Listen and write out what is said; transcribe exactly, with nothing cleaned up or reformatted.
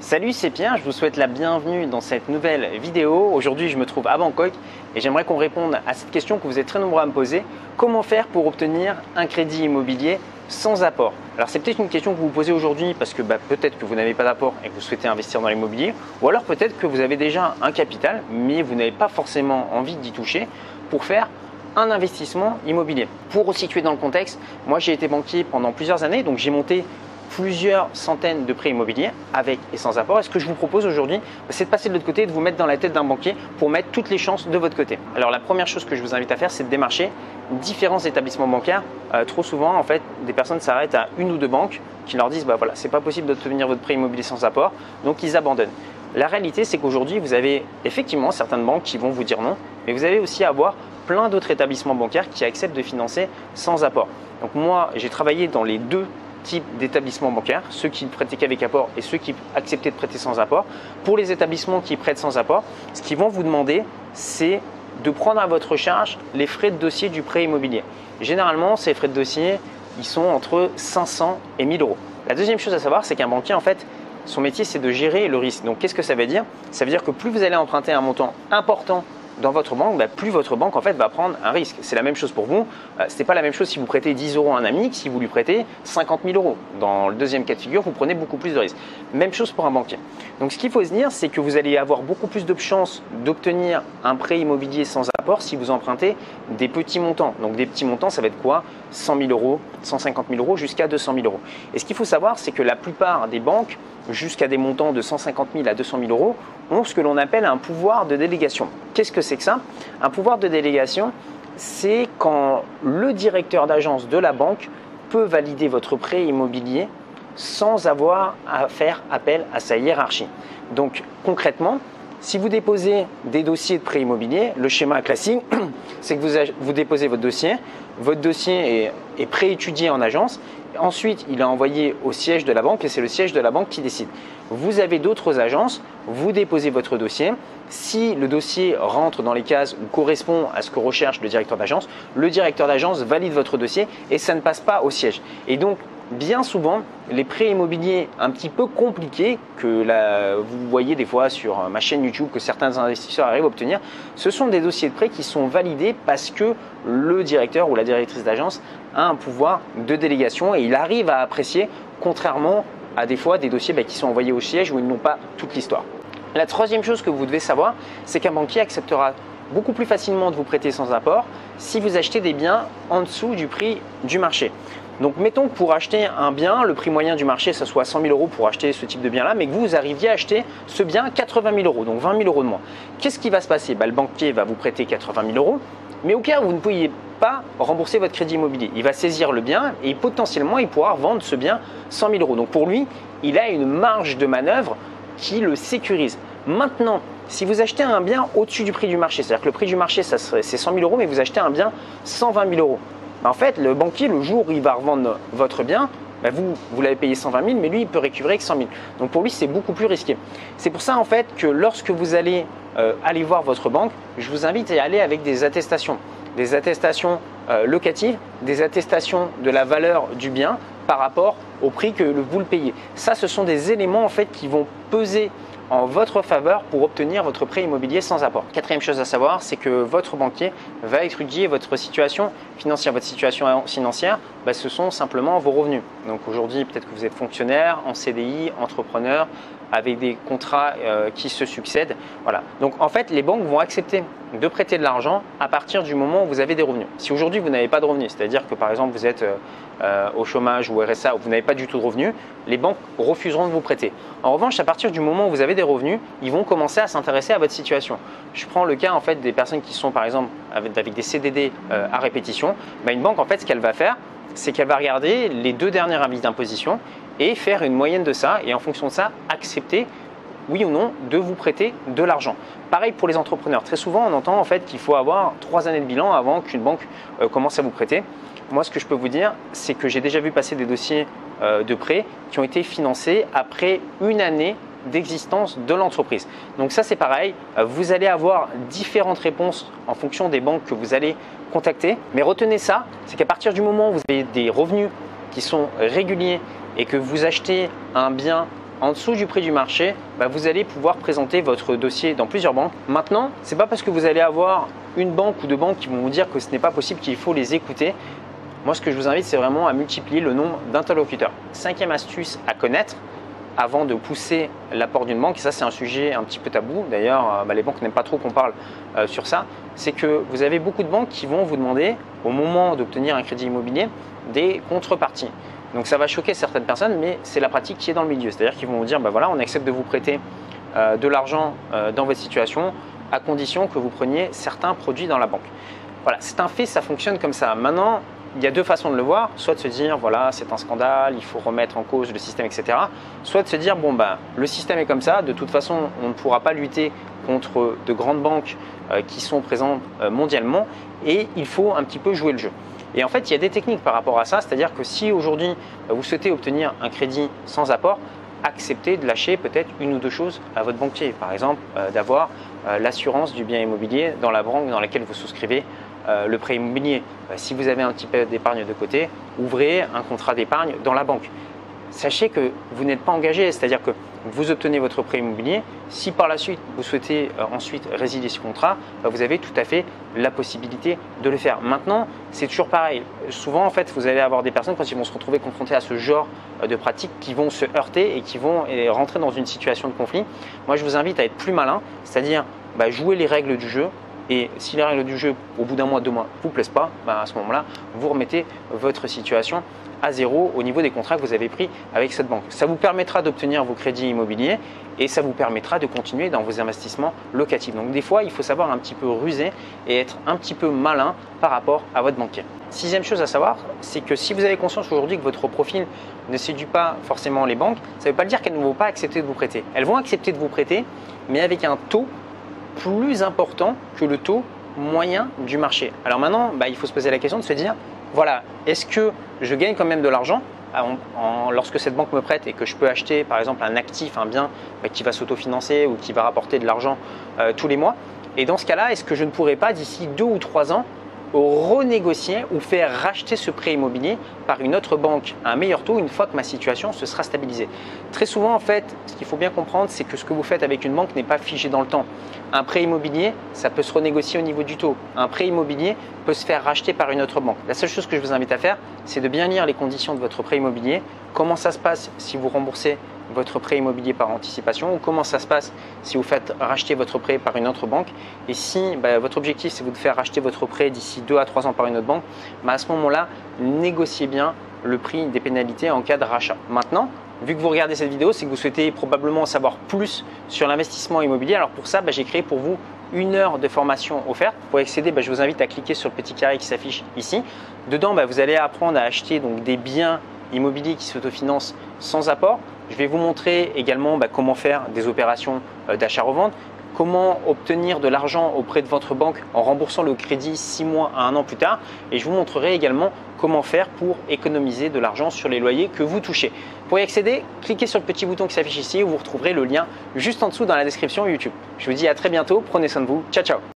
Salut, c'est Pierre, je vous souhaite la bienvenue dans cette nouvelle vidéo. Aujourd'hui, je me trouve à Bangkok et j'aimerais qu'on réponde à cette question que vous êtes très nombreux à me poser. Comment faire pour obtenir un crédit immobilier sans apport? Alors, c'est peut-être une question que vous vous posez aujourd'hui parce que bah, peut-être que vous n'avez pas d'apport et que vous souhaitez investir dans l'immobilier, ou alors peut-être que vous avez déjà un capital mais vous n'avez pas forcément envie d'y toucher pour faire un investissement immobilier. Pour vous situer dans le contexte, moi j'ai été banquier pendant plusieurs années, donc j'ai monté plusieurs centaines de prêts immobiliers avec et sans apport. Et ce que je vous propose aujourd'hui, c'est de passer de l'autre côté et de vous mettre dans la tête d'un banquier pour mettre toutes les chances de votre côté. Alors la première chose que je vous invite à faire, c'est de démarcher différents établissements bancaires. Euh, trop souvent, en fait, des personnes s'arrêtent à une ou deux banques qui leur disent bah voilà, c'est pas possible d'obtenir votre prêt immobilier sans apport, donc ils abandonnent. La réalité, c'est qu'aujourd'hui, vous avez effectivement certaines banques qui vont vous dire non, mais vous allez aussi avoir plein d'autres établissements bancaires qui acceptent de financer sans apport. Donc moi, j'ai travaillé dans les deux types d'établissements bancaires, ceux qui prêtaient avec apport et ceux qui acceptaient de prêter sans apport. Pour les établissements qui prêtent sans apport, ce qu'ils vont vous demander, c'est de prendre à votre charge les frais de dossier du prêt immobilier. Généralement, ces frais de dossier, ils sont entre cinq cents et mille euros. La deuxième chose à savoir, c'est qu'un banquier, en fait, son métier, c'est de gérer le risque. Donc, qu'est-ce que ça veut dire? Ça veut dire que plus vous allez emprunter un montant important dans votre banque, bah plus votre banque en fait va prendre un risque. C'est la même chose pour vous. Euh, ce n'est pas la même chose si vous prêtez dix euros à un ami que si vous lui prêtez cinquante mille euros. Dans le deuxième cas de figure, vous prenez beaucoup plus de risques. Même chose pour un banquier. Donc ce qu'il faut se dire, c'est que vous allez avoir beaucoup plus de chances d'obtenir un prêt immobilier sans apport si vous empruntez des petits montants. Donc des petits montants, ça va être quoi? cent mille euros, cent cinquante mille euros jusqu'à deux cent mille euros. Et ce qu'il faut savoir, c'est que la plupart des banques, jusqu'à des montants de cent cinquante mille à deux cent mille euros, ont ce que l'on appelle un pouvoir de délégation. Qu'est-ce que c'est que ça? Un pouvoir de délégation, c'est quand le directeur d'agence de la banque peut valider votre prêt immobilier sans avoir à faire appel à sa hiérarchie. Donc concrètement, si vous déposez des dossiers de prêt immobilier, le schéma classique, c'est que vous, vous déposez votre dossier, votre dossier est, est préétudié en agence, ensuite il est envoyé au siège de la banque et c'est le siège de la banque qui décide. Vous avez d'autres agences, vous déposez votre dossier, si le dossier rentre dans les cases ou correspond à ce que recherche le directeur d'agence, le directeur d'agence valide votre dossier et ça ne passe pas au siège. Et donc, bien souvent, les prêts immobiliers un petit peu compliqués que la, vous voyez des fois sur ma chaîne YouTube que certains investisseurs arrivent à obtenir, ce sont des dossiers de prêts qui sont validés parce que le directeur ou la directrice d'agence a un pouvoir de délégation et il arrive à apprécier, contrairement à des fois des dossiers bah, qui sont envoyés au siège où ils n'ont pas toute l'histoire. La troisième chose que vous devez savoir, c'est qu'un banquier acceptera beaucoup plus facilement de vous prêter sans apport si vous achetez des biens en dessous du prix du marché. Donc mettons que pour acheter un bien, le prix moyen du marché, ça soit cent mille euros pour acheter ce type de bien-là, mais que vous arriviez à acheter ce bien à quatre-vingt mille euros, donc vingt mille euros de moins. Qu'est-ce qui va se passer? Bah, le banquier va vous prêter quatre-vingt mille euros, mais au cas où vous ne pouviez pas rembourser votre crédit immobilier, il va saisir le bien et potentiellement il pourra vendre ce bien cent mille euros. Donc pour lui, il a une marge de manœuvre qui le sécurise. Maintenant, si vous achetez un bien au-dessus du prix du marché, c'est-à-dire que le prix du marché, ça serait, c'est cent mille euros, mais vous achetez un bien cent vingt mille euros. En fait, le banquier, le jour où il va revendre votre bien, ben vous, vous l'avez payé cent vingt mille, mais lui, il peut récupérer que cent mille. Donc pour lui, c'est beaucoup plus risqué. C'est pour ça en fait que lorsque vous allez euh, aller voir votre banque, je vous invite à aller avec des attestations. Des attestations euh, locatives, des attestations de la valeur du bien par rapport au prix que vous le payez. Ça, ce sont des éléments en fait qui vont peser en votre faveur pour obtenir votre prêt immobilier sans apport. Quatrième chose à savoir, c'est que votre banquier va étudier votre situation financière. Votre situation financière, bah, ce sont simplement vos revenus. Donc aujourd'hui, peut-être que vous êtes fonctionnaire, en C D I, entrepreneur, avec des contrats euh, qui se succèdent. Voilà. Donc en fait, les banques vont accepter de prêter de l'argent à partir du moment où vous avez des revenus. Si aujourd'hui vous n'avez pas de revenus, c'est-à-dire que par exemple vous êtes euh, euh, au chômage ou au R S A ou vous n'avez pas du tout de revenus, les banques refuseront de vous prêter. En revanche, à partir du moment où vous avez des revenus, ils vont commencer à s'intéresser à votre situation. Je prends le cas en fait des personnes qui sont par exemple avec, avec des C D D euh, à répétition. Bah, une banque en fait, ce qu'elle va faire, c'est qu'elle va regarder les deux dernières avis d'imposition et faire une moyenne de ça et en fonction de ça, accepter oui ou non de vous prêter de l'argent. Pareil pour les entrepreneurs. Très souvent, on entend en fait qu'il faut avoir trois années de bilan avant qu'une banque euh, commence à vous prêter. Moi, ce que je peux vous dire, c'est que j'ai déjà vu passer des dossiers euh, de prêt qui ont été financés après une année d'existence de l'entreprise. Donc ça, c'est pareil. Vous allez avoir différentes réponses en fonction des banques que vous allez contacter. Mais retenez ça, c'est qu'à partir du moment où vous avez des revenus qui sont réguliers et que vous achetez un bien en dessous du prix du marché, bah vous allez pouvoir présenter votre dossier dans plusieurs banques. Maintenant, ce n'est pas parce que vous allez avoir une banque ou deux banques qui vont vous dire que ce n'est pas possible qu'il faut les écouter. Moi, ce que je vous invite, c'est vraiment à multiplier le nombre d'interlocuteurs. Cinquième astuce à connaître avant de pousser l'apport d'une banque, et ça c'est un sujet un petit peu tabou, d'ailleurs bah, les banques n'aiment pas trop qu'on parle euh, sur ça, c'est que vous avez beaucoup de banques qui vont vous demander, au moment d'obtenir un crédit immobilier, des contreparties. Donc ça va choquer certaines personnes, mais c'est la pratique qui est dans le milieu, c'est-à-dire qu'ils vont vous dire, bah voilà, on accepte de vous prêter euh, de l'argent euh, dans votre situation, à condition que vous preniez certains produits dans la banque. Voilà, c'est un fait, ça fonctionne comme ça. Maintenant, il y a deux façons de le voir, soit de se dire voilà c'est un scandale, il faut remettre en cause le système, et cetera. Soit de se dire bon ben le système est comme ça, de toute façon on ne pourra pas lutter contre de grandes banques euh, qui sont présentes euh, mondialement et il faut un petit peu jouer le jeu. Et en fait il y a des techniques par rapport à ça, c'est-à-dire que si aujourd'hui vous souhaitez obtenir un crédit sans apport, acceptez de lâcher peut-être une ou deux choses à votre banquier. Par exemple euh, d'avoir euh, l'assurance du bien immobilier dans la banque dans laquelle vous souscrivez Euh, le prêt immobilier. Euh, si vous avez un petit peu d'épargne de côté, ouvrez un contrat d'épargne dans la banque. Sachez que vous n'êtes pas engagé, c'est-à-dire que vous obtenez votre prêt immobilier. Si par la suite vous souhaitez euh, ensuite résilier ce contrat, bah, vous avez tout à fait la possibilité de le faire. Maintenant, c'est toujours pareil. Souvent, en fait, vous allez avoir des personnes quand ils vont se retrouver confrontés à ce genre euh, de pratiques qui vont se heurter et qui vont euh, rentrer dans une situation de conflit. Moi, je vous invite à être plus malin, c'est-à-dire bah, jouer les règles du jeu. Et si les règles du jeu, au bout d'un mois, deux mois, ne vous plaisent pas, bah à ce moment-là, vous remettez votre situation à zéro au niveau des contrats que vous avez pris avec cette banque. Ça vous permettra d'obtenir vos crédits immobiliers et ça vous permettra de continuer dans vos investissements locatifs. Donc des fois, il faut savoir un petit peu ruser et être un petit peu malin par rapport à votre banquier. Sixième chose à savoir, c'est que si vous avez conscience aujourd'hui que votre profil ne séduit pas forcément les banques, ça ne veut pas dire qu'elles ne vont pas accepter de vous prêter. Elles vont accepter de vous prêter, mais avec un taux plus important que le taux moyen du marché. Alors maintenant, bah, il faut se poser la question de se dire, voilà, est-ce que je gagne quand même de l'argent lorsque cette banque me prête et que je peux acheter par exemple un actif, un bien bah, qui va s'autofinancer ou qui va rapporter de l'argent euh, tous les mois. Et dans ce cas-là, est-ce que je ne pourrais pas d'ici deux ou trois ans renégocier ou faire racheter ce prêt immobilier par une autre banque à un meilleur taux une fois que ma situation se sera stabilisée. Très souvent en fait, ce qu'il faut bien comprendre, c'est que ce que vous faites avec une banque n'est pas figé dans le temps. Un prêt immobilier, ça peut se renégocier au niveau du taux. Un prêt immobilier peut se faire racheter par une autre banque. La seule chose que je vous invite à faire, c'est de bien lire les conditions de votre prêt immobilier, comment ça se passe si vous remboursez votre prêt immobilier par anticipation ou comment ça se passe si vous faites racheter votre prêt par une autre banque. Et si bah, votre objectif c'est de vous faire racheter votre prêt d'ici deux à trois ans par une autre banque, bah, à ce moment-là, négociez bien le prix des pénalités en cas de rachat. Maintenant, vu que vous regardez cette vidéo, c'est que vous souhaitez probablement savoir plus sur l'investissement immobilier. Alors pour ça, bah, j'ai créé pour vous une heure de formation offerte. Pour accéder, bah, je vous invite à cliquer sur le petit carré qui s'affiche ici. Dedans, bah, vous allez apprendre à acheter donc, des biens immobiliers qui s'autofinancent sans apport. Je vais vous montrer également bah, comment faire des opérations d'achat-revente, comment obtenir de l'argent auprès de votre banque en remboursant le crédit six mois à un an plus tard. Et je vous montrerai également comment faire pour économiser de l'argent sur les loyers que vous touchez. Pour y accéder, cliquez sur le petit bouton qui s'affiche ici où vous retrouverez le lien juste en dessous dans la description YouTube. Je vous dis à très bientôt, prenez soin de vous, ciao ciao.